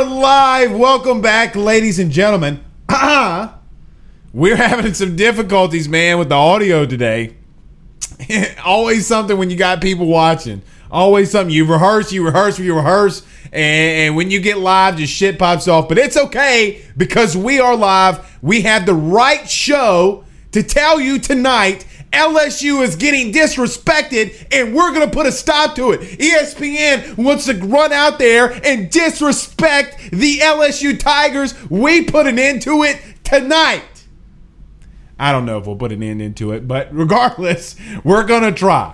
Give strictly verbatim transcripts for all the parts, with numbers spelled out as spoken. Live. Welcome back, ladies and gentlemen. Uh-huh. We're having some difficulties, man, with the audio today. Always something when you got people watching. Always something. You rehearse, you rehearse, you rehearse, and, and when you get live, just shit pops off. But it's okay, because we are live. We have the right show to tell you tonight. L S U is getting disrespected, and we're going to put a stop to it. E S P N wants to run out there and disrespect the L S U Tigers. We put an end to it tonight. I don't know if we'll put an end into it, but regardless, we're going to try.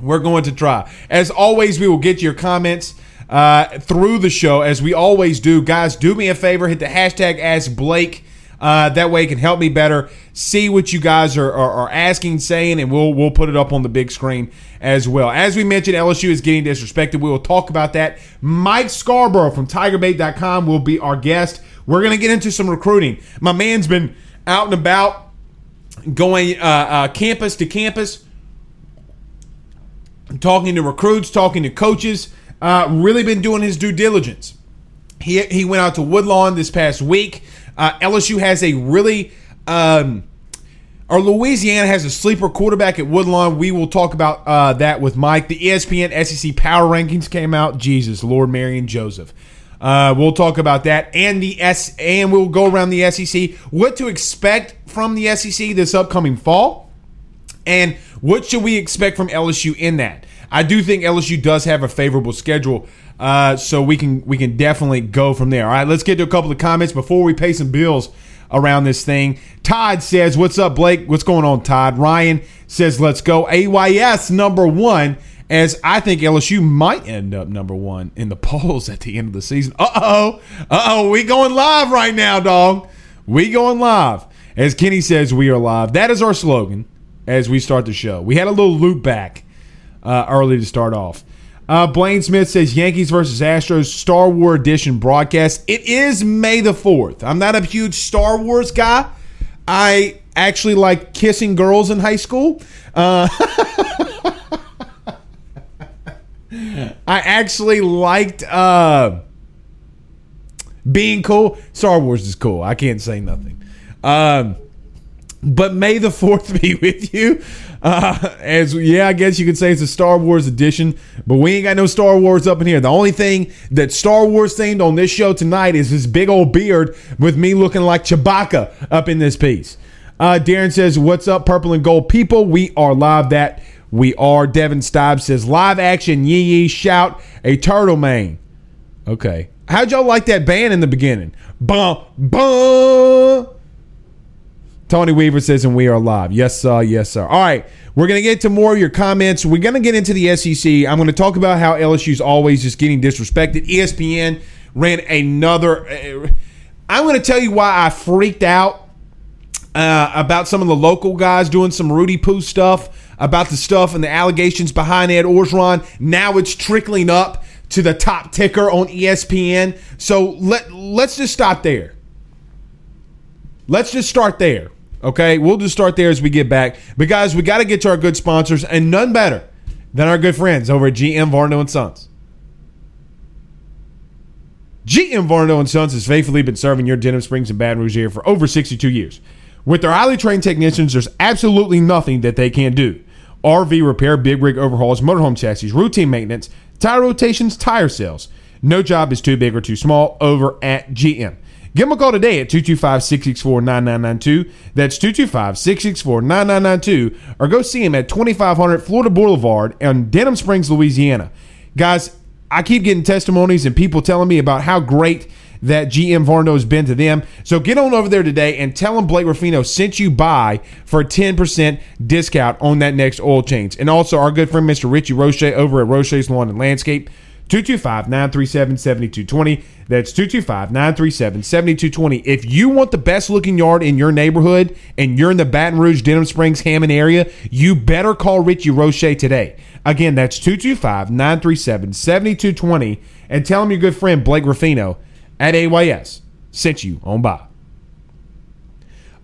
We're going to try. As always, we will get your comments uh, through the show, as we always do. Guys, do me a favor. Hit the hashtag AskBlake. Uh, that way it can help me better see what you guys are, are, are asking, saying, and we'll we'll put it up on the big screen as well. As we mentioned, L S U is getting disrespected. We will talk about that. Mike Scarborough from Tiger Bait dot com will be our guest. We're going to get into some recruiting. My man's been out and about going uh, uh, campus to campus, talking to recruits, talking to coaches, uh, really been doing his due diligence. He, he went out to Woodlawn this past week. Uh, L S U has a really, um, or Louisiana has a sleeper quarterback at Woodlawn. We will talk about uh, that with Mike. The E S P N S E C Power Rankings came out. Jesus, Lord, Mary, and Joseph. Uh, we'll talk about that, and the S, and we'll go around the S E C. What to expect from the S E C this upcoming fall, and what should we expect from L S U in that? I do think L S U does have a favorable schedule. Uh, so we can we can definitely go from there. All right, let's get to a couple of comments before we pay some bills around this thing. Todd says, what's up, Blake? What's going on, Todd? Ryan says, let's go. A Y S number one, as I think L S U might end up number one in the polls at the end of the season. Uh-oh. Uh-oh. We going live right now, dog. We going live. As Kenny says, we are live. That is our slogan as we start the show. We had a little loop back uh, early to start off. Uh, Blaine Smith says, Yankees versus Astros Star Wars edition broadcast. It is May the fourth. I'm not a huge Star Wars guy. I actually like kissing girls in high school. Uh, I actually liked uh, being cool. Star Wars is cool. I can't say nothing. Um, but May the fourth be with you. Uh, as yeah, I guess you could say it's a Star Wars edition, but we ain't got no Star Wars up in here. The only thing that Star Wars themed on this show tonight is this big old beard with me looking like Chewbacca up in this piece. Uh, Darren says, what's up, purple and gold people? We are live. That we are. Devin Stibbs says, live action, yee yee, shout a turtle man. Okay. How'd y'all like that band in the beginning? Bum, bum. Tony Weaver says, and we are live. Yes, sir. Yes, sir. All right. We're going to get to more of your comments. We're going to get into the S E C. I'm going to talk about how L S U's always just getting disrespected. E S P N ran another. I'm going to tell you why I freaked out uh, about some of the local guys doing some Rudy Poo stuff, about the stuff and the allegations behind Ed Orgeron. Now it's trickling up to the top ticker on E S P N. So let, let's just stop there. Let's just start there, okay? We'll just start there as we get back. But, guys, we got to get to our good sponsors, and none better than our good friends over at G M Varno and Sons. G M Varno and Sons has faithfully been serving your Denham Springs and Baton Rouge area for over sixty-two years. With their highly trained technicians, there's absolutely nothing that they can't do. R V repair, big rig overhauls, motorhome chassis, routine maintenance, tire rotations, tire sales. No job is too big or too small over at G M. Give them a call today at two two five, six six four, nine nine nine two. That's two two five, six six four, nine nine nine two. Or go see him at twenty-five hundred Florida Boulevard in Denham Springs, Louisiana. Guys, I keep getting testimonies and people telling me about how great that G M Varno has been to them. So get on over there today and tell them Blake Ruffino sent you by for a ten percent discount on that next oil change. And also our good friend Mister Richie Roche over at Roche's Lawn and Landscape. two two five, nine three seven, seven two two zero. That's two two five, nine three seven, seven two two zero. If you want the best looking yard in your neighborhood and you're in the Baton Rouge, Denham Springs, Hammond area, you better call Richie Roche today. Again, that's two two five, nine three seven, seven two two zero. And tell him your good friend Blake Ruffino at A Y S sent you on by. All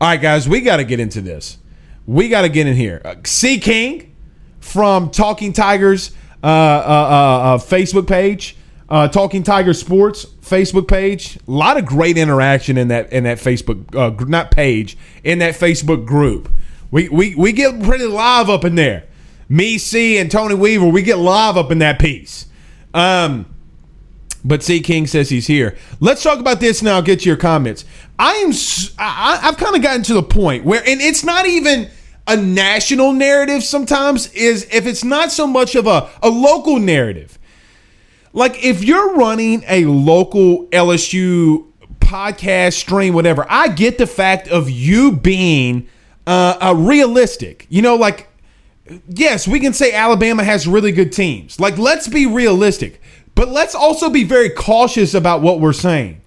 right, guys, we got to get into this. We got to get in here. Uh, C. King from Talking Tigers. Uh, uh, uh, uh, Facebook page, uh, Talking Tiger Sports Facebook page. A lot of great interaction in that in that Facebook uh, not page in that Facebook group. We we we get pretty live up in there. Me, C, and Tony Weaver. We get live up in that piece. Um, but C. King says he's here. Let's talk about this now. Get your comments. I am. I, I've kind of gotten to the point where, and it's not even a national narrative sometimes, is if it's not so much of a, a local narrative. Like if you're running a local L S U podcast stream, whatever, I get the fact of you being uh, a realistic. You know, like, yes, we can say Alabama has really good teams. Like, let's be realistic. But let's also be very cautious about what we're saying.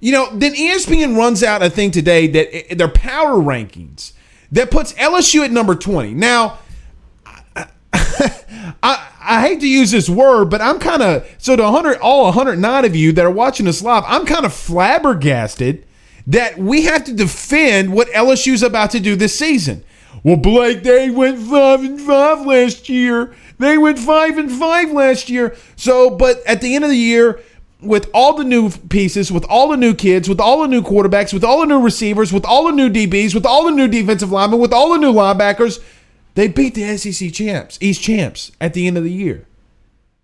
You know, then E S P N runs out a thing today that it, their power rankings that puts L S U at number twenty. Now, I, I, I hate to use this word, but I'm kind of, so to one hundred, all one hundred nine of you that are watching us live, I'm kind of flabbergasted that we have to defend what L S U's about to do this season. Well, Blake, they went five and five last year. They went five and five last year. So, but at the end of the year, with all the new pieces, with all the new kids, with all the new quarterbacks, with all the new receivers, with all the new D Bs, with all the new defensive linemen, with all the new linebackers, they beat the S E C champs, East champs, at the end of the year.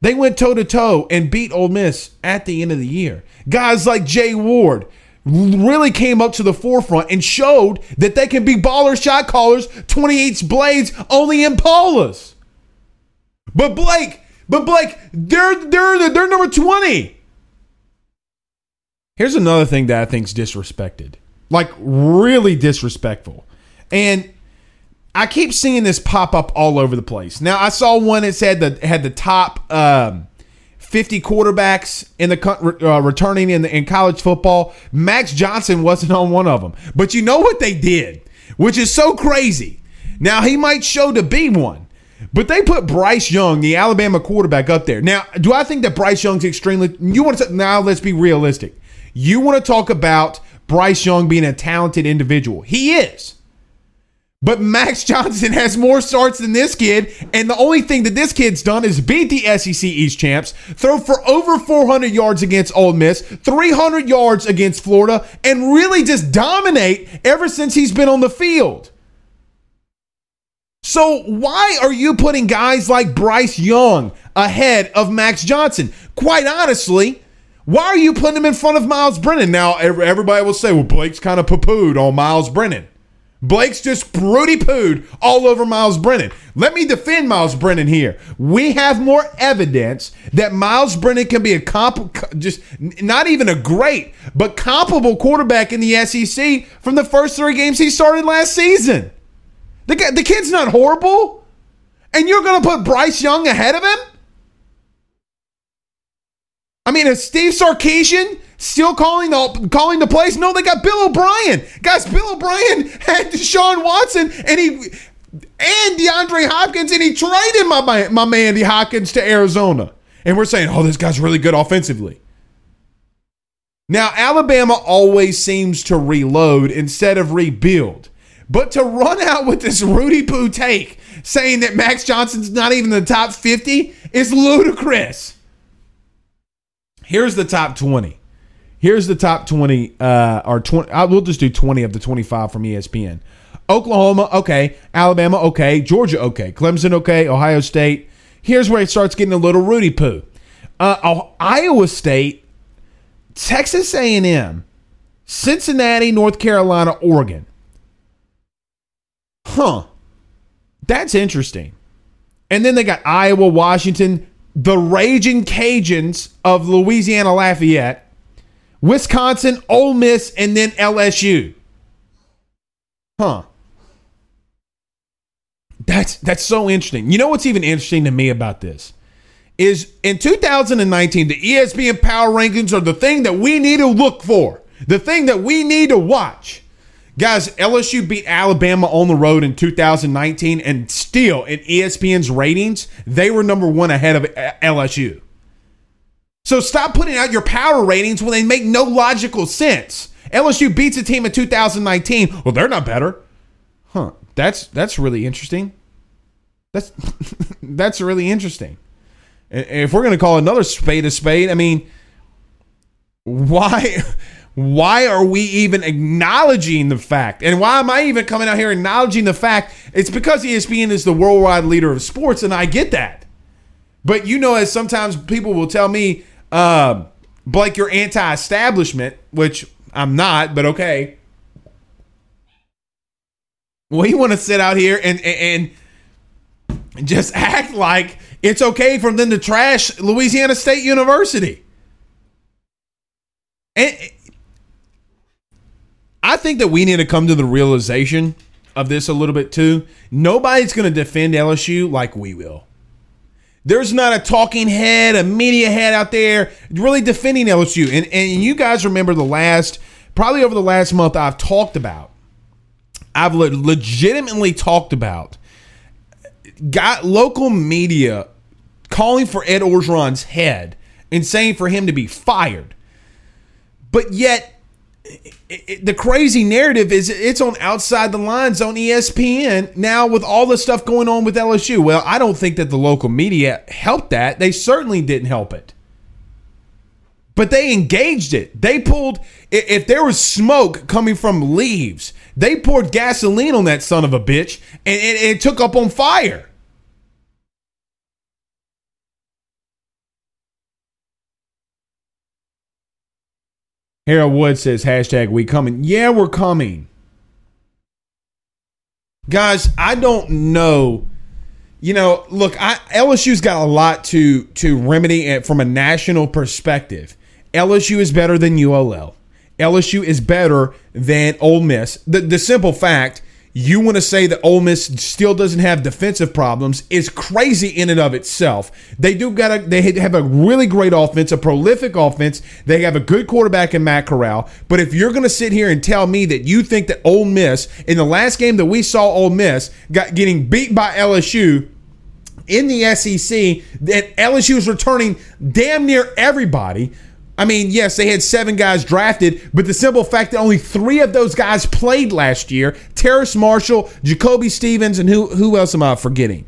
They went toe-to-toe and beat Ole Miss at the end of the year. Guys like Jay Ward really came up to the forefront and showed that they can be baller shot callers, twenty-eights blades, only Impalas. But Blake, but Blake, they're they're they're number twenty. Here's another thing that I think is disrespected, like really disrespectful. And I keep seeing this pop up all over the place. Now, I saw one that said that had the top um, fifty quarterbacks in the uh, returning in, the, in college football. Max Johnson wasn't on one of them. But you know what they did, which is so crazy. Now, he might show to be one, but they put Bryce Young, the Alabama quarterback, up there. Now, do I think that Bryce Young's extremely – You want to now, let's be realistic. You want to talk about Bryce Young being a talented individual. He is. But Max Johnson has more starts than this kid, and the only thing that this kid's done is beat the S E C East champs, throw for over four hundred yards against Ole Miss, three hundred yards against Florida, and really just dominate ever since he's been on the field. So why are you putting guys like Bryce Young ahead of Max Johnson? Quite honestly, why are you putting him in front of Myles Brennan? Now, everybody will say, well, Blake's kind of poo-pooed on Myles Brennan. Blake's just broody-pooed all over Myles Brennan. Let me defend Myles Brennan here. We have more evidence that Myles Brennan can be a comp, just not even a great, but comparable quarterback in the S E C from the first three games he started last season. The, the kid's not horrible. And you're going to put Bryce Young ahead of him? I mean, if Steve Sarkeesian Still calling the calling the plays? No, they got Bill O'Brien. Guys, Bill O'Brien had Deshaun Watson and he and DeAndre Hopkins, and he traded my, my, my man DeAndre Hopkins to Arizona. And we're saying, oh, this guy's really good offensively. Now, Alabama always seems to reload instead of rebuild. But to run out with this Rudy Poo take saying that Max Johnson's not even in the top fifty is ludicrous. Here's the top twenty. Here's the top twenty. Uh, or twenty. I will just do twenty of the twenty-five from E S P N. Oklahoma, okay. Alabama, okay. Georgia, okay. Clemson, okay. Ohio State. Here's where it starts getting a little Rudy Poo. Uh, Iowa State, Texas A and M, Cincinnati, North Carolina, Oregon. Huh. That's interesting. And then they got Iowa, Washington, the Raging Cajuns of Louisiana Lafayette, Wisconsin, Ole Miss, and then L S U. Huh. That's that's so interesting. You know what's even interesting to me about this is in two thousand nineteen, the E S P N Power Rankings are the thing that we need to look for, the thing that we need to watch. Guys, L S U beat Alabama on the road in two thousand nineteen, and still in E S P N's ratings, they were number one ahead of L S U. So stop putting out your power ratings when they make no logical sense. L S U beats a team in two thousand nineteen. Well, they're not better. Huh. That's that's really interesting. That's that's really interesting. If we're going to call another spade a spade, I mean, why why are we even acknowledging the fact? And why am I even coming out here acknowledging the fact? It's because E S P N is the worldwide leader of sports, and I get that. But you know, as sometimes people will tell me, uh, Blake, you're anti-establishment, which I'm not, but okay. Well, you want to sit out here and, and and just act like it's okay for them to trash Louisiana State University. And I think that we need to come to the realization of this a little bit too. Nobody's going to defend L S U like we will. There's not a talking head, a media head out there really defending L S U. And, and you guys remember the last, probably over the last month I've talked about, I've legitimately talked about got local media calling for Ed Orgeron's head and saying for him to be fired. But yet, it, it, the crazy narrative is it's on Outside the Lines on E S P N now with all the stuff going on with L S U. Well, I don't think that the local media helped that. They certainly didn't help it. But they engaged it. They pulled, if there was smoke coming from leaves, they poured gasoline on that son of a bitch, and it, it took up on fire. Harold Wood says, hashtag we coming. Yeah, we're coming. Guys, I don't know. You know, look, I, L S U's got a lot to, to remedy from a national perspective. L S U is better than U L L. L S U is better than Ole Miss. The, the simple fact, you want to say that Ole Miss still doesn't have defensive problems is crazy in and of itself. They do got a, they have a really great offense, a prolific offense. They have a good quarterback in Matt Corral. But if you're going to sit here and tell me that you think that Ole Miss, in the last game that we saw Ole Miss got getting beat by L S U in the S E C, that L S U is returning damn near everybody. I mean, yes, they had seven guys drafted, but the simple fact that only three of those guys played last year, Terrace Marshall, Jacoby Stevens, and who who else am I forgetting?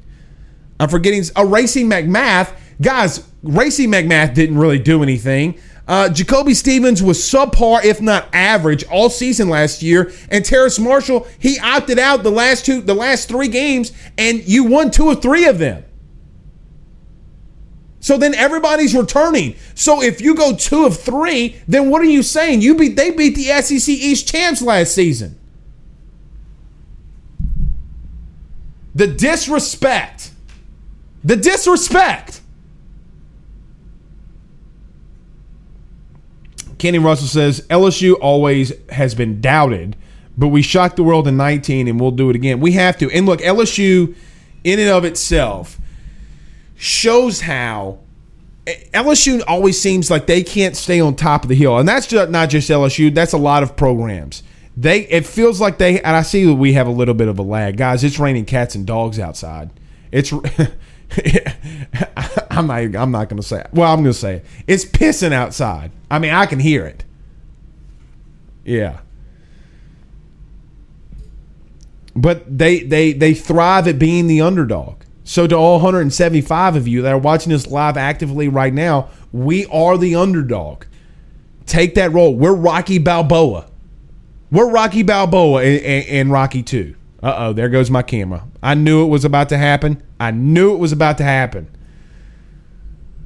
I'm forgetting uh, Racy McMath. Guys, Racy McMath didn't really do anything. Uh, Jacoby Stevens was subpar, if not average, all season last year. And Terrace Marshall, he opted out the last two, the last three games, and you won two or three of them. So then everybody's returning. So if you go two of three, then what are you saying? You beat they beat the S E C East champs last season. The disrespect. The disrespect. Kenny Russell says, L S U always has been doubted, but we shocked the world in nineteen and we'll do it again. We have to. And look, L S U in and of itself shows how L S U always seems like they can't stay on top of the hill. And that's just not just L S U. That's a lot of programs. They It feels like they – and I see that we have a little bit of a lag. Guys, it's raining cats and dogs outside. It's – I'm not, I'm not going to say it. Well, I'm going to say it. It's pissing outside. I mean, I can hear it. Yeah. But they, they, they thrive at being the underdog. So to all one hundred seventy-five of you that are watching this live actively right now, we are the underdog. Take that role. We're Rocky Balboa. We're Rocky Balboa and Rocky two. Uh-oh, there goes my camera. I knew it was about to happen. I knew it was about to happen.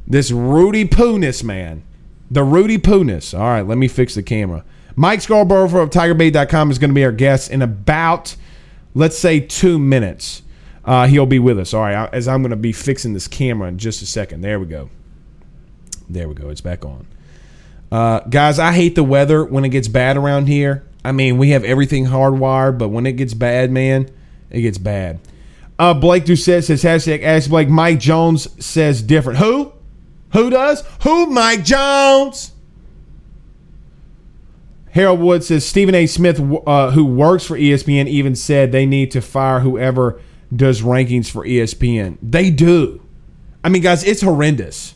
This Rudy Poonis, man. The Rudy Poonis. All right, let me fix the camera. Mike Scarborough from Tiger Bait dot com is going to be our guest in about, let's say, two minutes. Uh, he'll be with us. All right, as I'm going to be fixing this camera in just a second. There we go. There we go. It's back on. Uh, guys, I hate the weather when it gets bad around here. I mean, we have everything hardwired, but when it gets bad, man, it gets bad. Uh, Blake Doucette says, hashtag Ask Blake. Mike Jones says different. Who? Who does? Who? Mike Jones. Harold Wood says, Stephen A. Smith, uh, who works for E S P N, even said they need to fire whoever does rankings for E S P N. They do. I mean, guys, it's horrendous.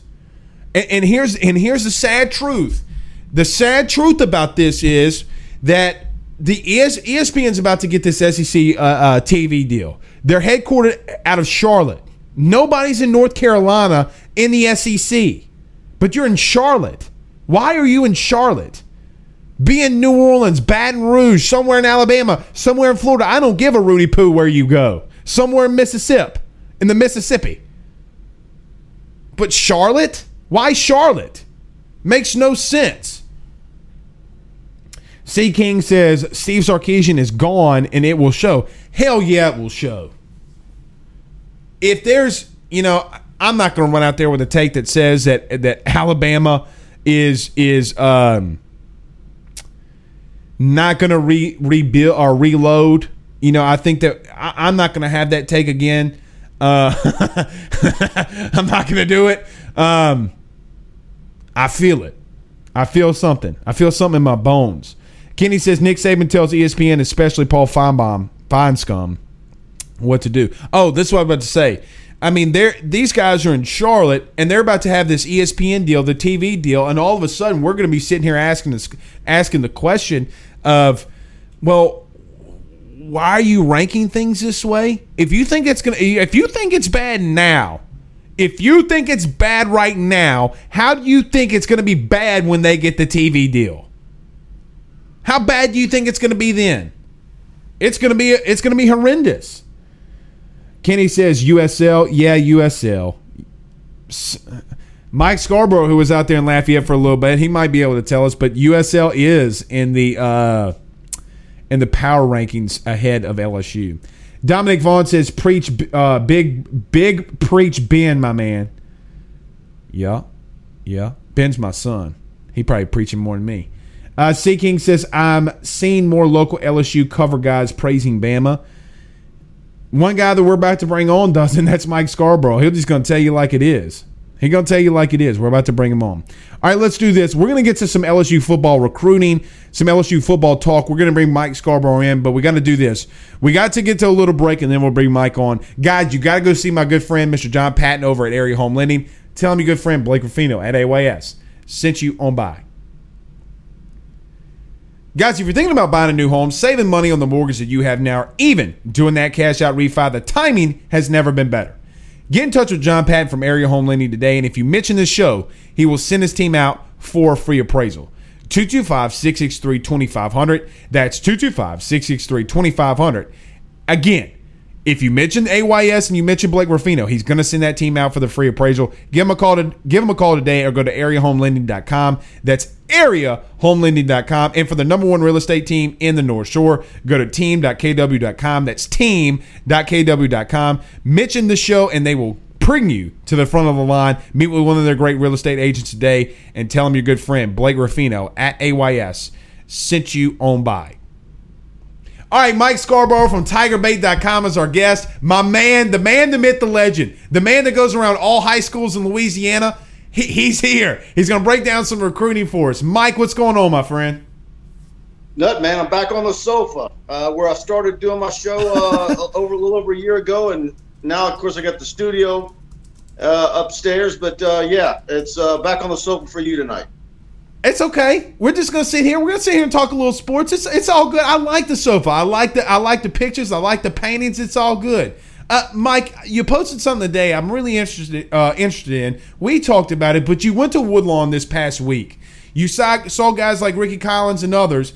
And, and here's and here's the sad truth. The sad truth about this is that the E S, E S P N's about to get this S E C uh, uh, T V deal. They're headquartered out of Charlotte. Nobody's in North Carolina in the S E C, but you're in Charlotte. Why are you in Charlotte? Be in New Orleans, Baton Rouge, somewhere in Alabama, somewhere in Florida. I don't give a Rudy Poo where you go. Somewhere in Mississippi, in the Mississippi. But Charlotte? Why Charlotte? Makes no sense. C. King says, Steve Sarkeesian is gone and it will show. Hell yeah, it will show. If there's, you know, I'm not going to run out there with a take that says that that Alabama is is um, not going to re- rebuild or reload. You know, I think that I, I'm not going to have that take again. Uh, I'm not going to do it. Um, I feel it. I feel something. I feel something in my bones. Kenny says Nick Saban tells E S P N, especially Paul Feinbaum, Feinscum, what to do. Oh, this is what I'm about to say. I mean, they're, these guys are in Charlotte, and they're about to have this E S P N deal, the T V deal, and all of a sudden we're going to be sitting here asking this, asking the question of, well, why are you ranking things this way? If you think it's gonna, if you think it's bad now, if you think it's bad right now, how do you think it's gonna be bad when they get the T V deal? How bad do you think it's gonna be then? It's gonna be, it's gonna be horrendous. Kenny says U S L, yeah, U S L. Mike Scarborough, who was out there in Lafayette for a little bit, he might be able to tell us, but U S L is in the. Uh, And the power rankings ahead of L S U. Dominic Vaughn says, "Preach, uh, big, big, preach, Ben, my man." Yeah, yeah, Ben's my son. He probably preaching more than me. Uh, C King says, "I'm seeing more local L S U cover guys praising Bama." One guy that we're about to bring on doesn't. That's Mike Scarborough. He'll just gonna tell you like it is. He's going to tell you like it is. We're about to bring him on. All right, let's do this. We're going to get to some L S U football recruiting, some L S U football talk. We're going to bring Mike Scarborough in, but we got to do this. We got to get to a little break, and then we'll bring Mike on. Guys, you got to go see my good friend, Mister John Patton, over at Area Home Lending. Tell him your good friend, Blake Ruffino at A Y S, sent you on by. Guys, if you're thinking about buying a new home, saving money on the mortgage that you have now, or even doing that cash-out refi, the timing has never been better. Get in touch with John Patton from Area Home Lending today, and if you mention this show, he will send his team out for a free appraisal. two two five, six six three, two five zero zero. That's two two five, six six three, two five zero zero. Again, if you mention A Y S and you mention Blake Ruffino, he's going to send that team out for the free appraisal. Give him a call to, give him a call today or go to area home lending dot com. That's area home lending dot com. And for the number one real estate team in the North Shore, go to team dot k w dot com. That's team dot k w dot com. Mention the show and they will bring you to the front of the line. Meet with one of their great real estate agents today and tell them your good friend, Blake Ruffino at A Y S, sent you on by. All right, Mike Scarborough from Tiger Bait dot com is our guest. My man, the man, the myth, the legend, the man that goes around all high schools in Louisiana. He, he's here. He's going to break down some recruiting for us. Mike, what's going on, my friend? Nut, man, I'm back on the sofa uh, where I started doing my show uh, over a little over a year ago, and now, of course, I got the studio uh, upstairs. But uh, yeah, it's uh, back on the sofa for you tonight. It's okay. We're just gonna sit here. We're gonna sit here and talk a little sports. It's it's all good. I like the sofa. I like the I like the pictures. I like the paintings. It's all good. Uh, Mike, you posted something today I'm really interested uh, interested in. We talked about it, but you went to Woodlawn this past week. You saw saw guys like Ricky Collins and others.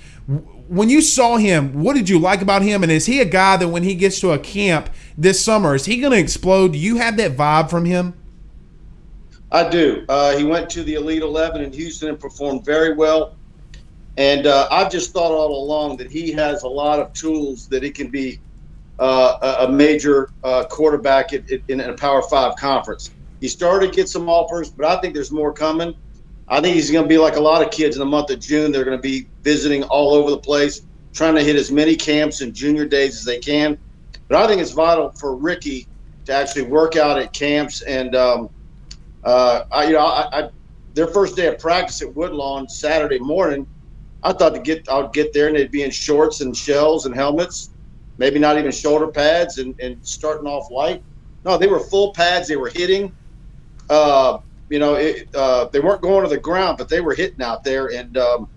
When you saw him, what did you like about him? And is he a guy that when he gets to a camp this summer, is he gonna explode? Do you have that vibe from him? I do. Uh, he went to the Elite eleven in Houston and performed very well. And uh, I've just thought all along that he has a lot of tools that he can be uh, a major uh, quarterback at, at, in a Power five conference. He started to get some offers, but I think there's more coming. I think he's going to be like a lot of kids in the month of June. They're going to be visiting all over the place, trying to hit as many camps and junior days as they can. But I think it's vital for Ricky to actually work out at camps and um, – Uh, I, you know, I, I, their first day of practice at Woodlawn Saturday morning, I thought to get, I'd get there and they'd be in shorts and shells and helmets, maybe not even shoulder pads and, and starting off light. No, they were full pads. They were hitting, uh, you know, it, uh, they weren't going to the ground, but they were hitting out there and um,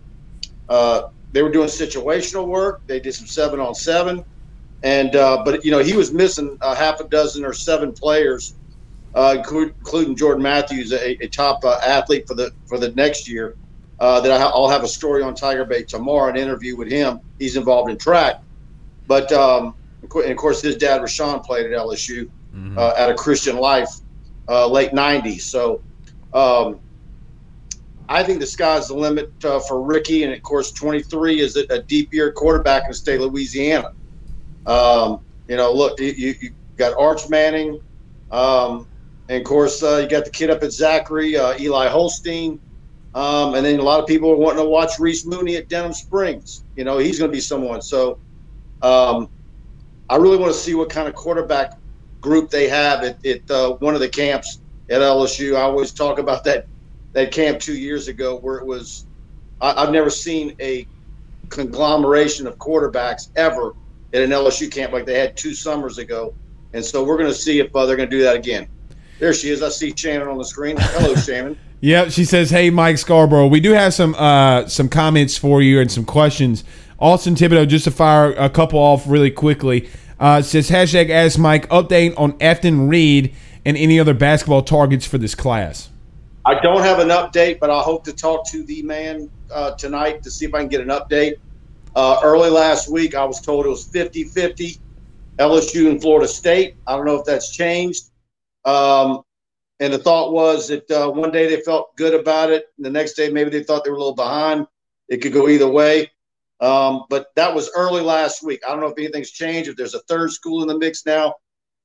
uh, they were doing situational work. They did some seven on seven. And, uh, but you know, he was missing a half a dozen or seven players. Uh, include, including Jordan Matthews, a, a top uh, athlete for the for the next year. Uh, that I'll have a story on Tiger Bait tomorrow, an interview with him. He's involved in track, but um, and of course his dad Rashawn played at L S U mm-hmm. uh, at a Christian Life uh, late nineties. So um, I think the sky's the limit uh, for Ricky, and of course twenty-three is a, a deep year quarterback in the state of Louisiana. Um, you know, look, you, you got Arch Manning. Um, And, of course, uh, you got the kid up at Zachary, uh, Eli Holstein. Um, and then a lot of people are wanting to watch Reese Mooney at Denham Springs. You know, he's going to be someone. So um, I really want to see what kind of quarterback group they have at, at uh, one of the camps at L S U. I always talk about that that camp two years ago where it was I, I've never seen a conglomeration of quarterbacks ever at an L S U camp like they had two summers ago. And so we're going to see if uh, they're going to do that again. There she is. I see Shannon on the screen. Hello, Shannon. Yeah, she says, hey, Mike Scarborough. We do have some uh, some comments for you and some questions. Austin Thibodeau, just to fire a couple off really quickly, uh, says, hashtag Ask Mike, update on Afton Reed and any other basketball targets for this class. I don't have an update, but I hope to talk to the man uh, tonight to see if I can get an update. Uh, early last week, I was told it was fifty-fifty, L S U and Florida State. I don't know if that's changed. Um, and the thought was that uh, one day they felt good about it. And the next day, maybe they thought they were a little behind. It could go either way. Um, but that was early last week. I don't know if anything's changed, if there's a third school in the mix now.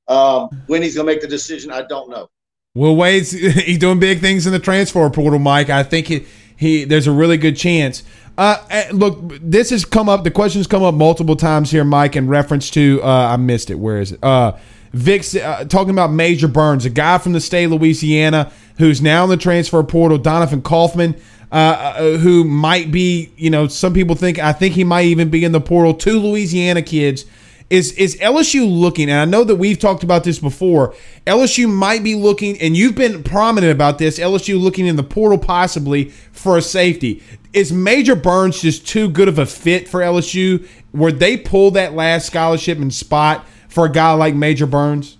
Um, when he's going to make the decision, I don't know. Well, Wade's he's doing big things in the transfer portal, Mike. I think he, he there's a really good chance. Uh, look, this has come up. The question's come up multiple times here, Mike, in reference to uh, – I missed it. Where is it? Uh Vic's uh, talking about Major Burns, a guy from the state of Louisiana who's now in the transfer portal, Donovan Kaufman, uh, who might be, you know, some people think, I think he might even be in the portal, two Louisiana kids. Is is L S U looking, and I know that we've talked about this before, L S U might be looking, and you've been prominent about this, L S U looking in the portal possibly for a safety. Is Major Burns just too good of a fit for L S U? Where they pull that last scholarship and spot for a guy like Major Burns?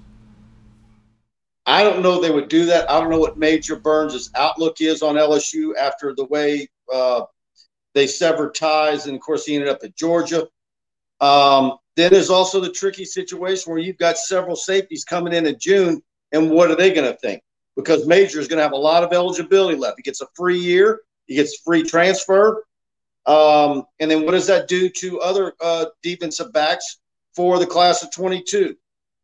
I don't know they would do that. I don't know what Major Burns' outlook is on L S U after the way uh, they severed ties, and, of course, he ended up at Georgia. Um, then there's also the tricky situation where you've got several safeties coming in in June, and what are they going to think? Because Major is going to have a lot of eligibility left. He gets a free year. He gets free transfer. Um, and then what does that do to other uh, defensive backs for the class of twenty-two?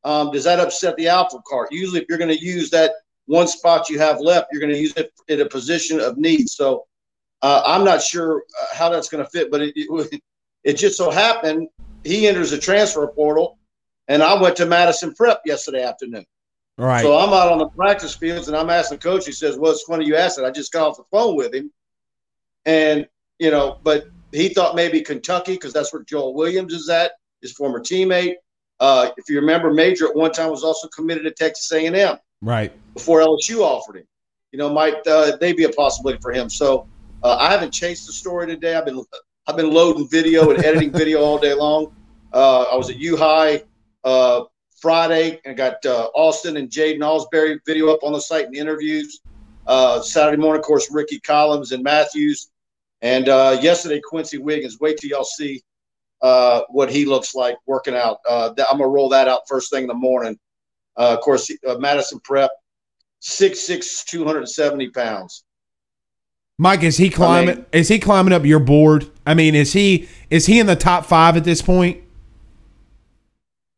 Um, does that upset the apple cart? Usually if you're going to use that one spot you have left, you're going to use it at a position of need. So uh, I'm not sure how that's going to fit, but it, it, it just so happened he enters the transfer portal, and I went to Madison Prep yesterday afternoon. All right. So I'm out on the practice fields, and I'm asking the coach. He says, well, it's funny you asked it. I just got off the phone with him. And, you know, but he thought maybe Kentucky, because that's where Joel Williams is at, his former teammate. Uh, if you remember, Major at one time was also committed to Texas A and M. Right. Before L S U offered him. You know, might uh, they be a possibility for him. So uh, I haven't chased the story today. I've been I've been loading video and editing video all day long. Uh, I was at U-High uh, Friday and got uh, Austin and Jaden Allsbury video up on the site and interviews. Uh, Saturday morning, of course, Ricky Collins and Matthews. And uh, yesterday, Quincy Wiggins. Wait till y'all see uh, what he looks like working out. Uh, I'm going to roll that out first thing in the morning. Uh, of course, uh, Madison Prep, six six, two hundred seventy pounds. Mike, is he climbing? I mean, is he climbing up your board? I mean, is he is he in the top five at this point?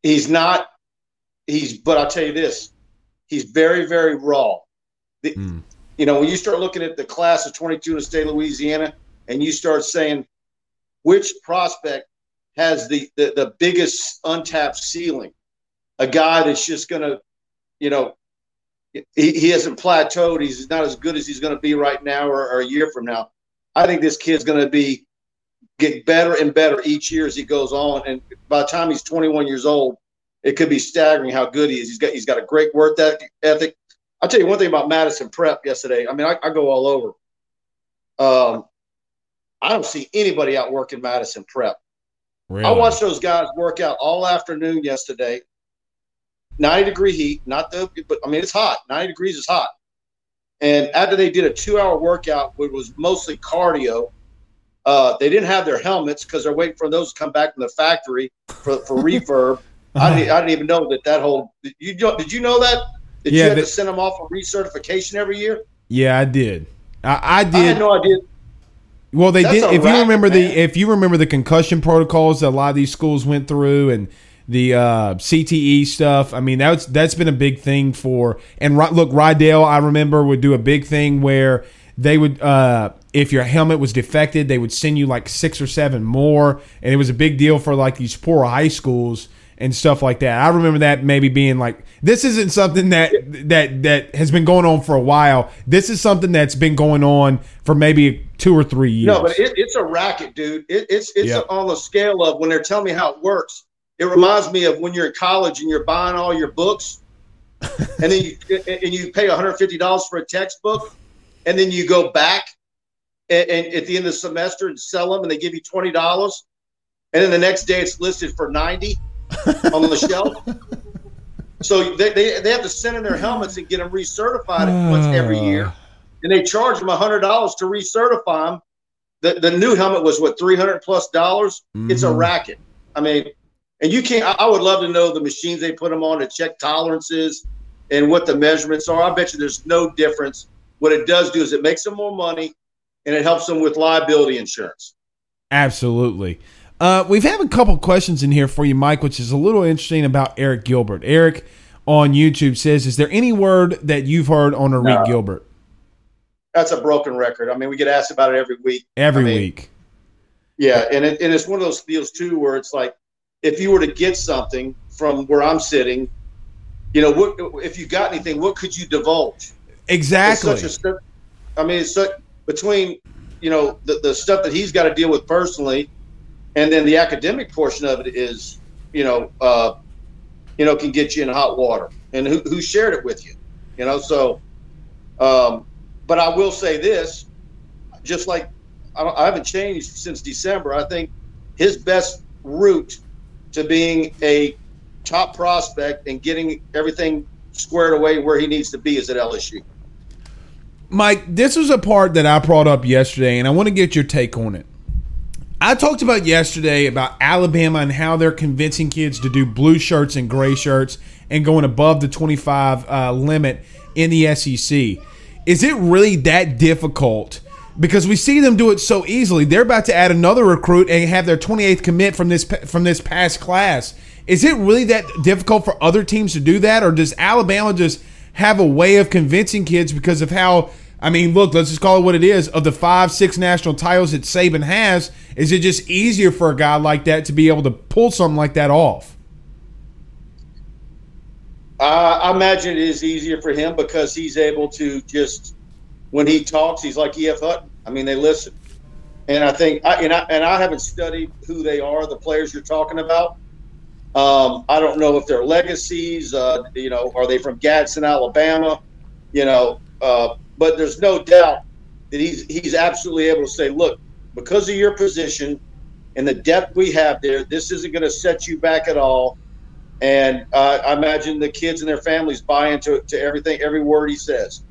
He's not. He's, but I'll tell you this: he's very, very raw. The, mm. You know, when you start looking at the class of twenty-two in the state of Louisiana, and you start saying which prospect has the the, the biggest untapped ceiling, a guy that's just going to, you know, he, he hasn't plateaued. He's not as good as he's going to be right now or, or a year from now. I think this kid's going to be get better and better each year as he goes on. And by the time he's twenty-one years old, it could be staggering how good he is. He's got he's got a great work ethic. I'll tell you one thing about Madison Prep yesterday. I mean, I, I go all over. Um, I don't see anybody out working Madison Prep. Really? I watched those guys work out all afternoon yesterday. ninety degree heat, not the, but I mean, it's hot. ninety degrees is hot. And after they did a two hour workout, which was mostly cardio, uh, they didn't have their helmets because they're waiting for those to come back from the factory for, for refurb. I, didn't, I didn't even know that that whole, you did you know that? Did yeah, you have that, to send them off for recertification every year? Yeah, I did. I, I did. I had no idea. Well, they That's did. If racket, you remember man. the, if you remember the concussion protocols that a lot of these schools went through, and the uh, C T E stuff. I mean, that's that's been a big thing for. And look, Rydell, I remember, would do a big thing where they would, uh, if your helmet was defective, they would send you like six or seven more, and it was a big deal for like these poor high schools and stuff like that. I remember that maybe being like, this isn't something that that that has been going on for a while. This is something that's been going on for maybe two or three years. No, but it, it's a racket, dude. It, it's it's yep. on the scale of when they're telling me how it works. It reminds me of when you're in college and you're buying all your books, and then you and you pay one hundred fifty dollars for a textbook, and then you go back and, and at the end of the semester and sell them, and they give you twenty dollars, and then the next day it's listed for ninety dollars. on the shelf. So they, they they have to send in their helmets and get them recertified uh, once every year, and they charge them a hundred dollars to recertify them. The the new helmet was what three hundred plus dollars. Mm-hmm. It's a racket. I mean, and you can't. I, I would love to know the machines they put them on to check tolerances and what the measurements are. I bet you there's no difference. What it does do is it makes them more money, and it helps them with liability insurance. Absolutely. Uh, we've had a couple questions in here for you, Mike, which is a little interesting about Eric Gilbert. Eric on YouTube says, is there any word that you've heard on Eric no. Gilbert? That's a broken record. I mean, we get asked about it every week. Every I mean, week. Yeah, and it, and it's one of those deals, too, where it's like if you were to get something from where I'm sitting, you know, what, if you got anything, what could you divulge? Exactly. It's such a, I mean, it's such, between, you know, the, the stuff that he's got to deal with personally, and then the academic portion of it is, you know, uh, you know, can get you in hot water. And who, who shared it with you, you know? So, um, but I will say this, just like I, don't, I haven't changed since December. I think his best route to being a top prospect and getting everything squared away where he needs to be is at L S U. Mike, this was a part that I brought up yesterday, and I want to get your take on it. I talked about yesterday about Alabama and how they're convincing kids to do blue shirts and gray shirts and going above the twenty-five uh, limit in the S E C. Is it really that difficult? Because we see them do it so easily. They're about to add another recruit and have their twenty-eighth commit from this from this past class. Is it really that difficult for other teams to do that, or does Alabama just have a way of convincing kids because of how – I mean, look, let's just call it what it is. Of the five, six national titles that Saban has, is it just easier for a guy like that to be able to pull something like that off? I, Uh, I imagine it is easier for him because he's able to just, when he talks, he's like E F. Hutton. I mean, they listen. And I think, I, and, I, and I haven't studied who they are, the players you're talking about. Um, I don't know if they're legacies, uh, you know, are they from Gadsden, Alabama, you know, uh, but there's no doubt that he's, he's absolutely able to say, look, because of your position and the depth we have there, this isn't going to set you back at all. And uh, I imagine the kids and their families buy into to everything, every word he says.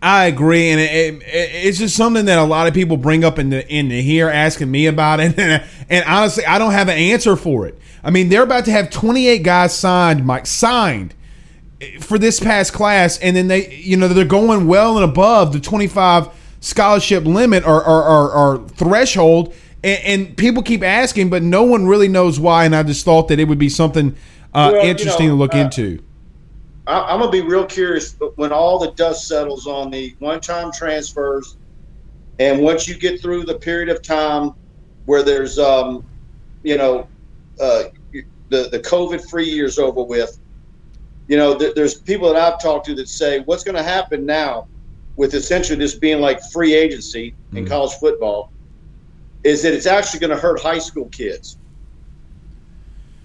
I agree, and it, it, it's just something that a lot of people bring up in the in the here asking me about it, and, and honestly, I don't have an answer for it. I mean, they're about to have twenty-eight guys signed, Mike, signed for this past class, and then they, you know, they're going well and above the twenty-five scholarship limit or or, or, or threshold, and, and people keep asking, but no one really knows why. And I just thought that it would be something uh, well, interesting you know, to look uh, into. I'm going to be real curious when all the dust settles on the one-time transfers, and once you get through the period of time where there's, um, you know, uh, the, the COVID-free year's over with, you know, th- there's people that I've talked to that say, what's going to happen now with essentially this being like free agency mm-hmm. in college football is that it's actually going to hurt high school kids,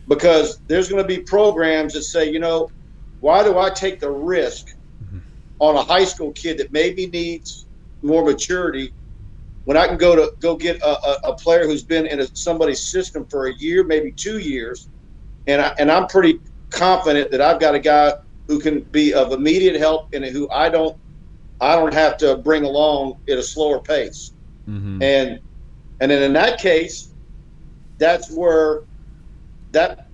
because there's going to be programs that say, you know, why do I take the risk on a high school kid that maybe needs more maturity when I can go to go get a, a, a player who's been in a, somebody's system for a year, maybe two years, and I, and I'm pretty confident that I've got a guy who can be of immediate help and who I don't I don't have to bring along at a slower pace. Mm-hmm. And and then in that case, that's where that.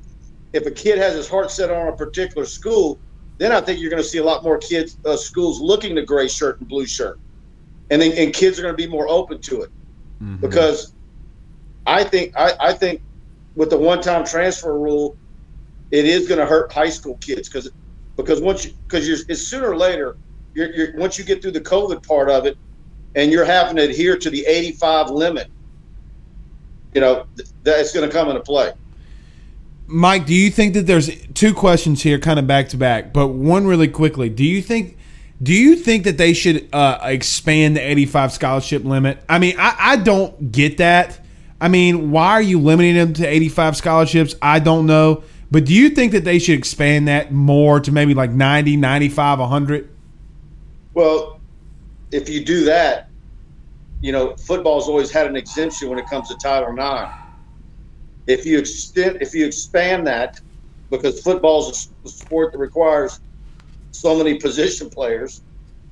If a kid has his heart set on a particular school, then I think you're going to see a lot more kids, uh, schools looking to gray shirt and blue shirt. And then and kids are going to be more open to it. Mm-hmm. Because I think I, I think with the one-time transfer rule, it is going to hurt high school kids because because once you, because you're it's sooner or later, you're, you're, once you get through the COVID part of it and you're having to adhere to the eighty-five limit, you know, th- that's going to come into play. Mike, do you think that there's two questions here kind of back to back, but one really quickly. Do you think do you think that they should uh, expand the eighty-five scholarship limit? I mean, I, I don't get that. I mean, why are you limiting them to eighty-five scholarships? I don't know. But do you think that they should expand that more to maybe like ninety, ninety-five, one hundred? Well, if you do that, you know, football's always had an exemption when it comes to Title nine. If you extend, if you expand that, because football is a sport that requires so many position players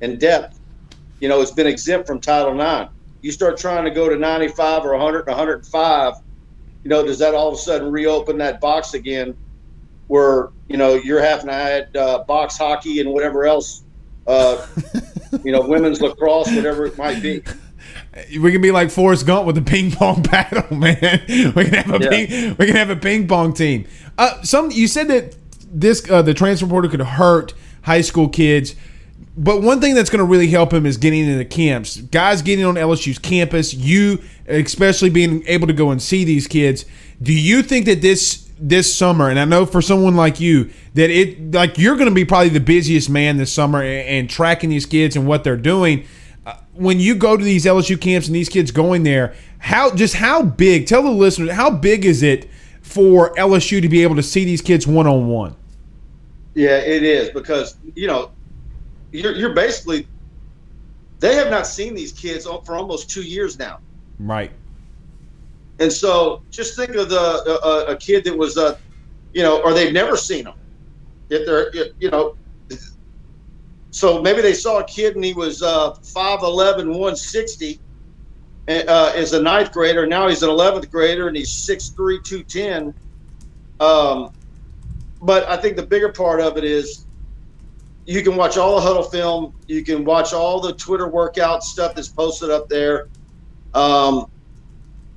and depth, you know, it's been exempt from Title nine. You start trying to go to ninety-five or one hundred, one hundred five, you know, does that all of a sudden reopen that box again where, you know, you're having to add uh, box hockey and whatever else, uh, you know, women's lacrosse, whatever it might be. We can be like Forrest Gump with the ping pong battle, man. We can have a yeah. ping, we can have a ping pong team. Uh, some you said that this uh, the transfer portal could hurt high school kids, but one thing that's going to really help him is getting into camps. Guys getting on L S U's campus, you especially being able to go and see these kids. Do you think that this this summer, and I know for someone like you that it like you're going to be probably the busiest man this summer and, and tracking these kids and what they're doing. When you go to these L S U camps and these kids going there, how just how big, tell the listeners, how big is it for L S U to be able to see these kids one-on-one? Yeah, it is because, you know, you're, you're basically – they have not seen these kids for almost two years now. Right. And so just think of the uh, a kid that was, uh, you know, or they've never seen them. If they're, you know – so maybe they saw a kid and he was uh, five eleven, one sixty uh, as a ninth grader. Now he's an eleventh grader and he's six three, two ten. Um, but I think the bigger part of it is you can watch all the huddle film. You can watch all the Twitter workout stuff that's posted up there. Um,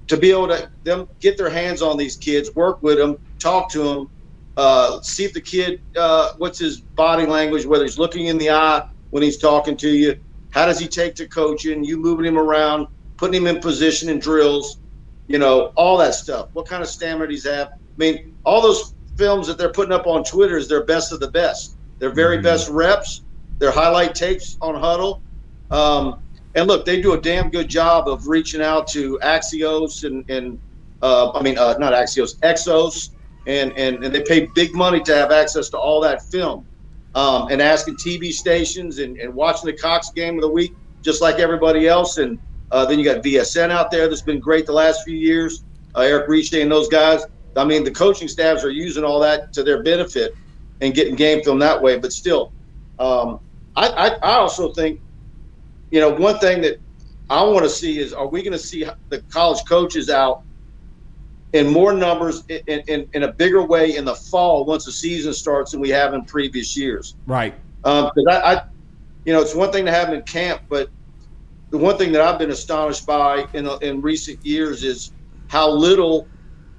to be able to them get their hands on these kids, work with them, talk to them. Uh, see if the kid, uh, what's his body language, whether he's looking in the eye when he's talking to you, how does he take to coaching, you moving him around, putting him in position in drills, you know, all that stuff. What kind of stamina does he have? I mean, all those films that they're putting up on Twitter is their best of the best, their very mm-hmm. best reps, their highlight tapes on Huddle. Um, and look, they do a damn good job of reaching out to Axios and, and uh, I mean, uh, not Axios, Exos, and, and, and they pay big money to have access to all that film. Um, and asking T V stations and, and watching the Cox game of the week, just like everybody else. And uh, then you got V S N out there that's been great the last few years. Uh, Eric Riche and those guys. I mean, the coaching staffs are using all that to their benefit and getting game film that way. But still, um, I, I, I also think, you know, one thing that I want to see is, are we going to see the college coaches out in more numbers, in, in, in a bigger way in the fall once the season starts than we have in previous years? Right. Um, 'cause I, I, you know, it's one thing to have them in camp, but the one thing that I've been astonished by in in recent years is how little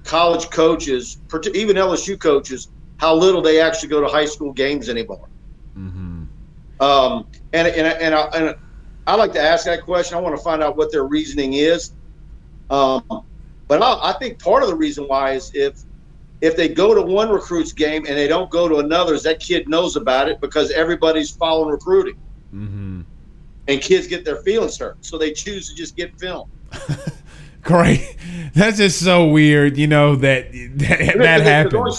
college coaches, even L S U coaches, how little they actually go to high school games anymore. Mm-hmm. Um, and and and I, and I like to ask that question. I want to find out what their reasoning is. Um, but I, I think part of the reason why is if if they go to one recruit's game and they don't go to another's, that kid knows about it because everybody's following recruiting. Mm-hmm. And kids get their feelings hurt, so they choose to just get film. Great. That's just so weird, you know, that that, that happens. Only,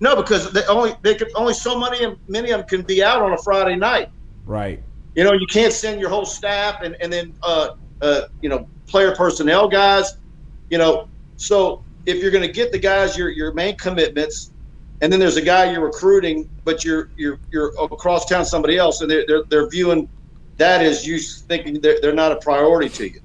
no, because they only they could only so many many of them can be out on a Friday night. Right. You know, you can't send your whole staff and and then uh, uh, you know, player personnel guys. You know, so if you're going to get the guys your your main commitments, and then there's a guy you're recruiting, but you're you're you're across town somebody else, and they're they're, they're viewing that as you thinking they're they're not a priority to you.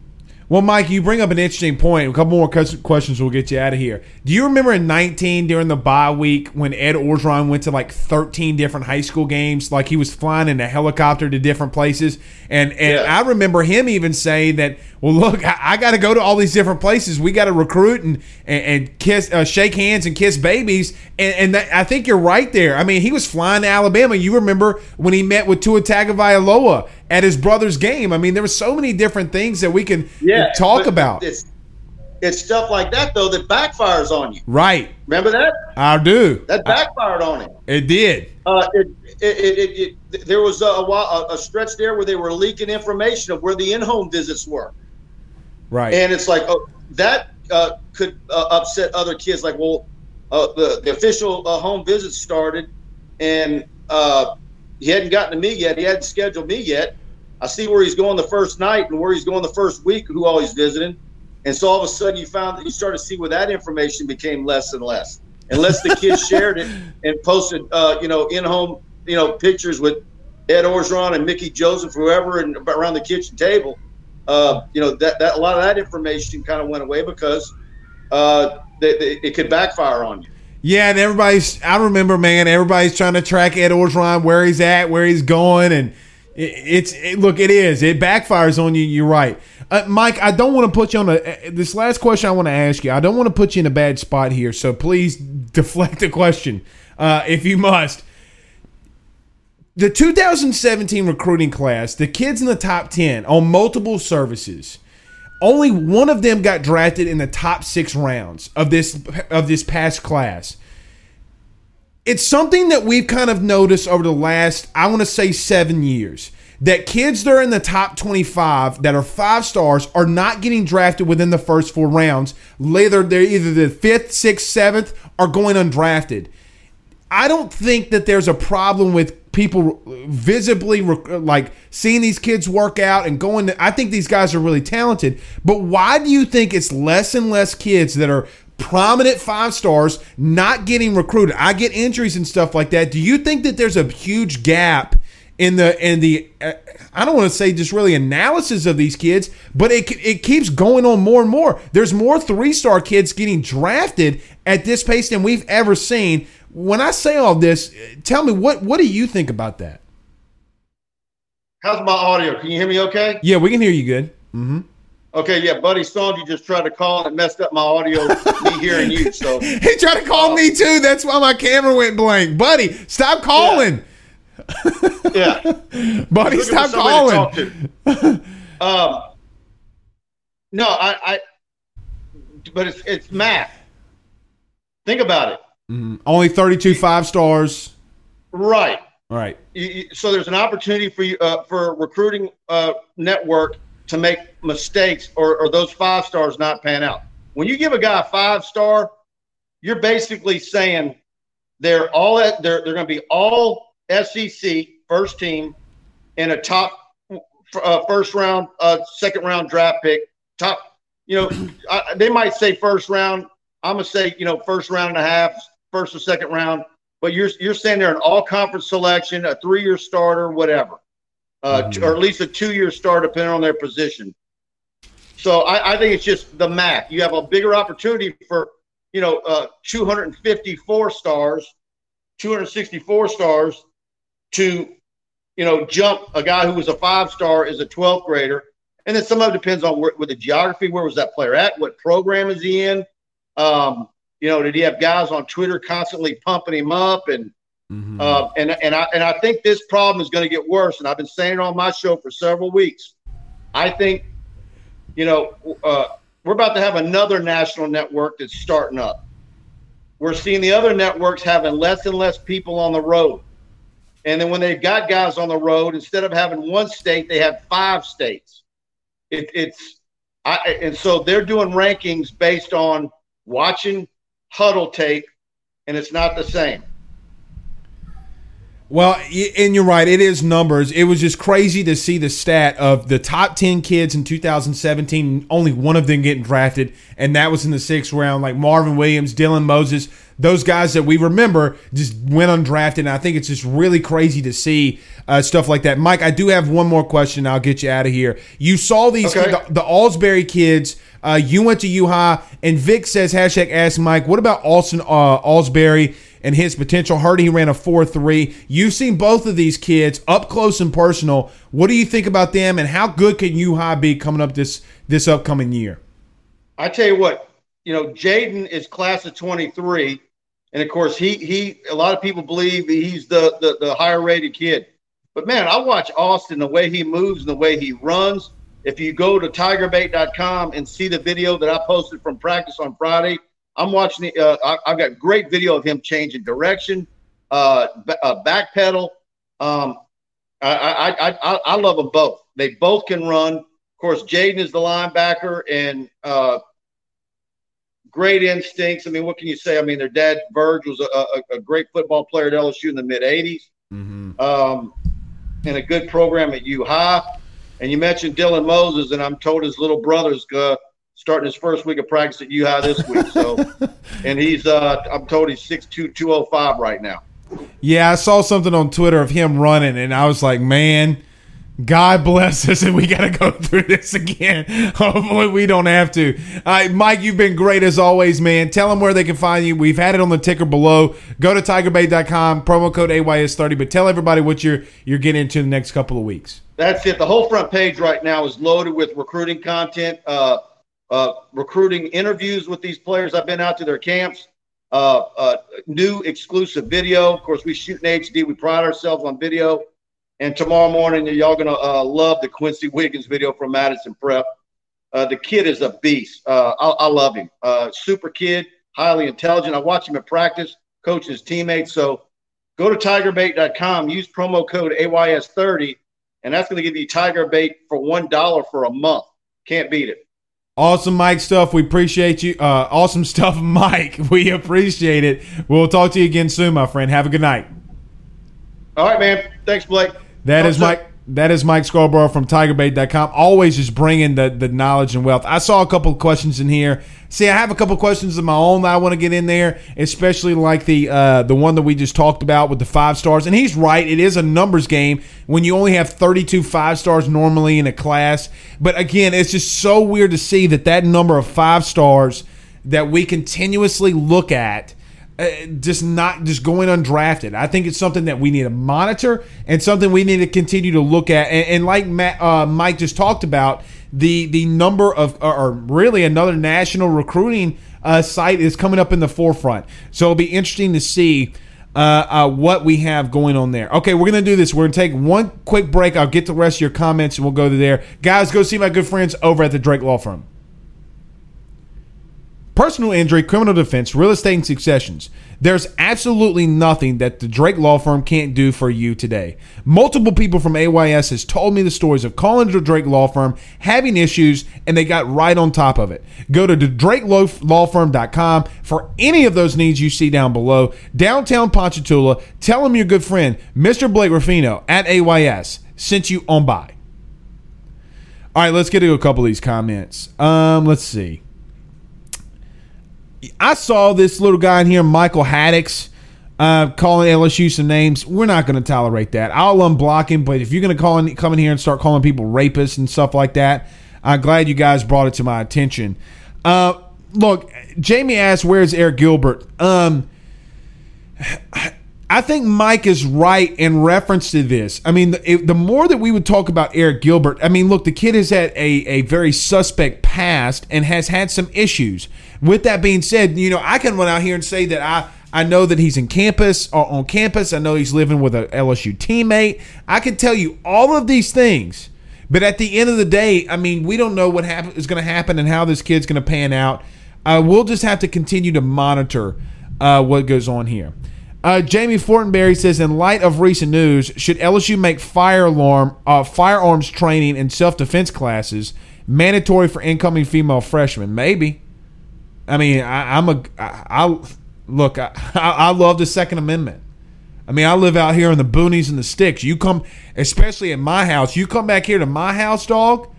Well, Mike, you bring up an interesting point. A couple more questions will get you out of here. Do you remember in nineteen during the bye week when Ed Orgeron went to like thirteen different high school games? Like he was flying in a helicopter to different places. And and yeah. I remember him even saying that, well, look, I, I got to go to all these different places. We got to recruit and, and, and kiss, uh, shake hands and kiss babies. And, and that, I think you're right there. I mean, he was flying to Alabama. You remember when he met with Tua Tagovailoa at his brother's game. I mean, there were so many different things that we can yeah, talk about. It's, it's stuff like that, though, that backfires on you. Right. Remember that? I do. That backfired I, on him. It did. Uh, it, it, it, it, there was a, a, a stretch there where they were leaking information of where the in-home visits were. Right. And it's like, oh, that uh, could uh, upset other kids. Like, well, uh, the, the official uh, home visit started, and uh, he hadn't gotten to me yet. He hadn't scheduled me yet. I see where he's going the first night and where he's going the first week, who all he's visiting. And so all of a sudden you found that you started to see where that information became less and less, unless the kids shared it and posted, uh, you know, in-home, you know, pictures with Ed Orgeron and Mickey Joseph, whoever, and around the kitchen table. Uh, you know, that, that a lot of that information kind of went away because uh, they, they, it could backfire on you. Yeah, and everybody's – I remember, man, everybody's trying to track Ed Orgeron, where he's at, where he's going. And it, it's it, – look, it is. It backfires on you. You're right. Uh, Mike, I don't want to put you on a – this last question I want to ask you. I don't want to put you in a bad spot here, so please deflect the question uh, if you must. The two thousand seventeen recruiting class, the kids in the top ten on multiple services – only one of them got drafted in the top six rounds of this of this past class. It's something that we've kind of noticed over the last, I want to say, seven years, that kids that are in the top twenty-five that are five stars are not getting drafted within the first four rounds. Later, they're either the fifth, sixth, seventh, or going undrafted. I don't think that there's a problem with people visibly like seeing these kids work out and going to, I think these guys are really talented, but why do you think it's less and less kids that are prominent five stars not getting recruited? I get injuries and stuff like that. Do you think that there's a huge gap in the in the uh, I don't want to say just really analysis of these kids, but it it keeps going on more and more? There's more three-star kids getting drafted at this pace than we've ever seen. When I say all this, tell me, what, what do you think about that? How's my audio? Can you hear me okay? Yeah, we can hear you good. Mm-hmm. Okay, yeah, buddy Saunders, you just tried to call and messed up my audio, me hearing you. So he tried to call uh, me too. That's why my camera went blank. Buddy, stop calling. Yeah. yeah. Buddy, stop calling. To to. um, no, I, I – but it's, it's math. Think about it. Mm-hmm. Only thirty-two five stars. Right. All right. So there's an opportunity for you uh, for recruiting uh, network to make mistakes or, or those five stars not pan out. When you give a guy a five star, you're basically saying they're all at, they're they're going to be all S E C first team and a top uh, first round, uh, second round draft pick. Top, you know, I, they might say first round. I'm gonna say you know first round and a half, first or second round. But you're you're saying they're an all conference selection, a three year starter, whatever, uh, mm-hmm. or at least a two year starter, depending on their position. So I, I think it's just the math. You have a bigger opportunity for you know uh, two hundred fifty-four stars, two hundred sixty-four stars to you know jump a guy who was a five star is a twelfth grader. And then some of it depends on where, with the geography, where was that player at? What program is he in? Um, you know, did he have guys on Twitter constantly pumping him up? And mm-hmm. uh, and and I and I think this problem is going to get worse. And I've been saying it on my show for several weeks. I think, you know, uh, we're about to have another national network that's starting up. We're seeing the other networks having less and less people on the road. And then when they've got guys on the road, instead of having one state, they have five states. It, it's I, and so they're doing rankings based on watching huddle tape, and it's not the same. Well, and you're right. It is numbers. It was just crazy to see the stat of the top ten kids in two thousand seventeen, only one of them getting drafted, and that was in the sixth round, like Marvin Williams, Dylan Moses. Those guys that we remember just went undrafted, and I think it's just really crazy to see uh, stuff like that. Mike, I do have one more question, and I'll get you out of here. You saw these okay. kids, the, the Allsbury kids. Uh, you went to U-High, and Vic says, hashtag ask Mike, what about Austin uh, Allsbury and his potential? Heard he ran a four three. You've seen both of these kids up close and personal. What do you think about them, and how good can U-High be coming up this, this upcoming year? I tell you what. You know, Jaden is class of twenty-three, and of course, he he. A lot of people believe he's the, the the higher rated kid, but man, I watch Austin the way he moves and the way he runs. If you go to Tiger Bait dot com and see the video that I posted from practice on Friday, I'm watching. The, uh, I, I've got great video of him changing direction, uh, b- uh backpedal. Um, I, I I I love them both. They both can run. Of course, Jaden is the linebacker, and uh. Great instincts. I mean, what can you say? I mean, their dad, Verge, was a, a, a great football player at L S U in the mid-eighties mm-hmm. um, and a good program at U-High. And you mentioned Dylan Moses, and I'm told his little brother's uh, starting his first week of practice at U-High this week. So, and he's, uh, I'm told he's six two, two oh five right now. Yeah, I saw something on Twitter of him running, and I was like, man – God bless us, and we got to go through this again. Hopefully we don't have to. All right, Mike, you've been great as always, man. Tell them where they can find you. We've had it on the ticker below. Go to Tiger Bait dot com, promo code A Y S thirty, but tell everybody what you're you're getting into the next couple of weeks. That's it. The whole front page right now is loaded with recruiting content, uh, uh, recruiting interviews with these players. I've been out to their camps. Uh, uh, new exclusive video. Of course, we shoot in H D. We pride ourselves on video. And tomorrow morning, y'all going to uh, love the Quincy Wiggins video from Madison Prep. Uh, the kid is a beast. Uh, I, I love him. Uh, super kid, highly intelligent. I watch him at practice, coaching his teammates. So go to Tiger Bait dot com, use promo code A Y S thirty, and that's going to give you Tiger Bait for one dollar for a month. Can't beat it. Awesome, Mike stuff. We appreciate you. Uh, awesome stuff, Mike. We appreciate it. We'll talk to you again soon, my friend. Have a good night. All right, man. Thanks, Blake. That is Mike. That is Mike Scarborough from Tiger Bait dot com. Always just bringing the, the knowledge and wealth. I saw a couple of questions in here. See, I have a couple of questions of my own that I want to get in there, especially like the uh, the one that we just talked about with the five stars. And he's right. It is a numbers game when you only have thirty-two five stars normally in a class. But, again, it's just so weird to see that that number of five stars that we continuously look at Uh, just not just going undrafted. I think it's something that we need to monitor and something we need to continue to look at. And, and like Matt, uh, Mike just talked about, the the number of or, or really another national recruiting uh, site is coming up in the forefront. So it'll be interesting to see uh, uh, what we have going on there. Okay, we're gonna do this. We're gonna take one quick break. I'll get the rest of your comments and we'll go to there. Guys, go see my good friends over at the Drake Law Firm. personal injury, criminal defense, real estate, and successions. There's absolutely nothing that the Drake Law Firm can't do for you today. Multiple people from A Y S has told me the stories of calling the Drake Law Firm, having issues, and they got right on top of it. Go to drake law firm dot com for any of those needs you see down below. Downtown Ponchatoula, tell them your good friend, Mister Blake Ruffino at A Y S, sent you on by. All right, let's get to a couple of these comments. Um, let's see. I saw this little guy in here, Michael Haddix, uh, calling L S U some names. We're not going to tolerate that. I'll unblock him, but if you're going to call in, come in here and start calling people rapists and stuff like that, I'm glad you guys brought it to my attention. Uh, look, Jamie asked, where's Eric Gilbert? Um, I think Mike is right in reference to this. I mean, the, the more that we would talk about Eric Gilbert, I mean, look, the kid has had a, a very suspect past and has had some issues. With that being said, you know, I can run out here and say that I, I know that he's in campus or on campus. I know he's living with an L S U teammate. I can tell you all of these things. But at the end of the day, I mean, we don't know what happen, is going to happen and how this kid's going to pan out. Uh, we'll just have to continue to monitor uh, what goes on here. Uh, Jamie Fortenberry says, in light of recent news, should L S U make fire alarm, uh, firearms training and self-defense classes mandatory for incoming female freshmen? Maybe. I mean, I, I'm a, I, I look, I, I love the Second Amendment. I mean, I live out here in the boonies and the sticks. You come, especially at my house, you come back here to my house, dog,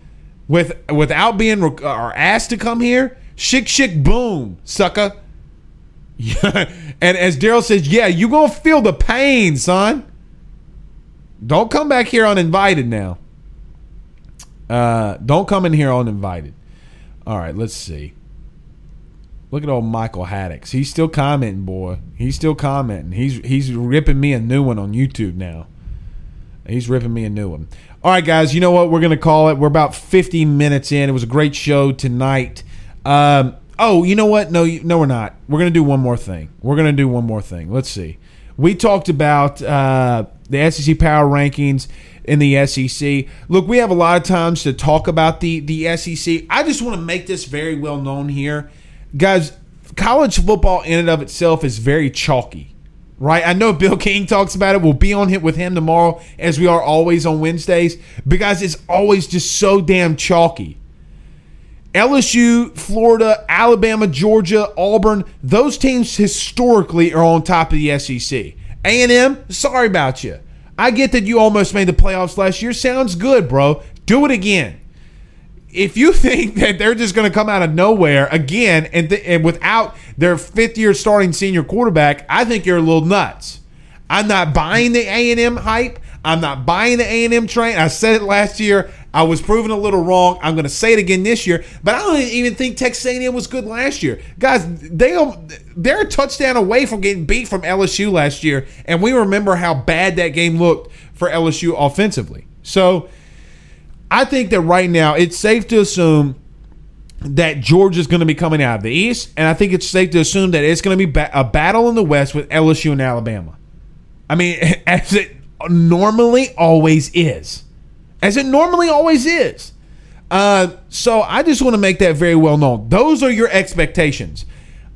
with without being rec- or asked to come here, shik shik boom, sucker. Yeah. And as Daryl says, yeah, you're going to feel the pain, son. Don't come back here uninvited now. Uh, don't come in here uninvited. All right, let's see. Look at old Michael Haddix. He's still commenting, boy. He's still commenting. He's he's ripping me a new one on YouTube now. He's ripping me a new one. All right, guys, you know what? We're going to call it. We're about fifty minutes in. It was a great show tonight. Um Oh, you know what? No, no, we're not. We're going to do one more thing. We're going to do one more thing. Let's see. We talked about uh, the S E C power rankings in the S E C. Look, we have a lot of times to talk about the, the S E C. I just want to make this very well known here. Guys, college football in and of itself is very chalky, right? I know Bill King talks about it. We'll be on hit with him tomorrow, as we are always on Wednesdays. But, guys, it's always just so damn chalky. L S U, Florida, Alabama, Georgia, Auburn, those teams historically are on top of the S E C. A and M, sorry about you. I get that you almost made the playoffs last year. Sounds good, bro. Do it again. If you think that they're just going to come out of nowhere again and, th- and without their fifth-year starting senior quarterback, I think you're a little nuts. I'm not buying the A and M hype. I'm not buying the A and M train. I said it last year. I was proven a little wrong. I'm going to say it again this year. But I don't even think Texas A and M was good last year. Guys, they, they're a touchdown away from getting beat from L S U last year. And we remember how bad that game looked for L S U offensively. So I think that right now it's safe to assume that Georgia's going to be coming out of the East. And I think it's safe to assume that it's going to be a battle in the West with L S U and Alabama. I mean, as it normally always is. As it normally always is. Uh, so I just want to make that very well known. Those are your expectations.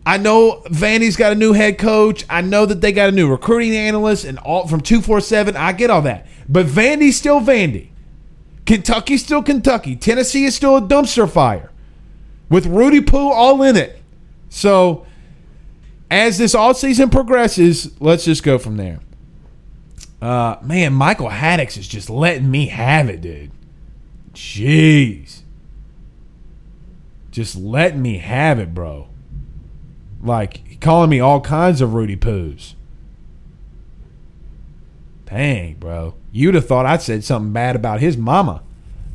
I know Vandy's got a new head coach. I know that they got a new recruiting analyst and all from two forty-seven. I get all that. But Vandy's still Vandy. Kentucky's still Kentucky. Tennessee is still a dumpster fire with Rudy Poo all in it. So as this offseason progresses, let's just go from there. Uh, man, Michael Haddix is just letting me have it, dude. Jeez. Just letting me have it, bro. Like, calling me all kinds of Rudy Poos. Dang, bro. You'd have thought I said something bad about his mama.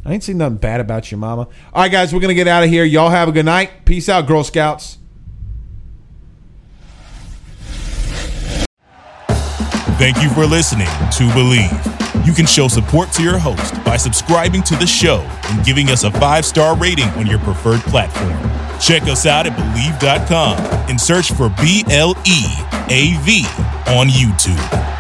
I ain't seen nothing bad about your mama. All right, guys, we're going to get out of here. Y'all have a good night. Peace out, Girl Scouts. Thank you for listening to Believe. You can show support to your host by subscribing to the show and giving us a five-star rating on your preferred platform. Check us out at Believe dot com and search for B L E A V on YouTube.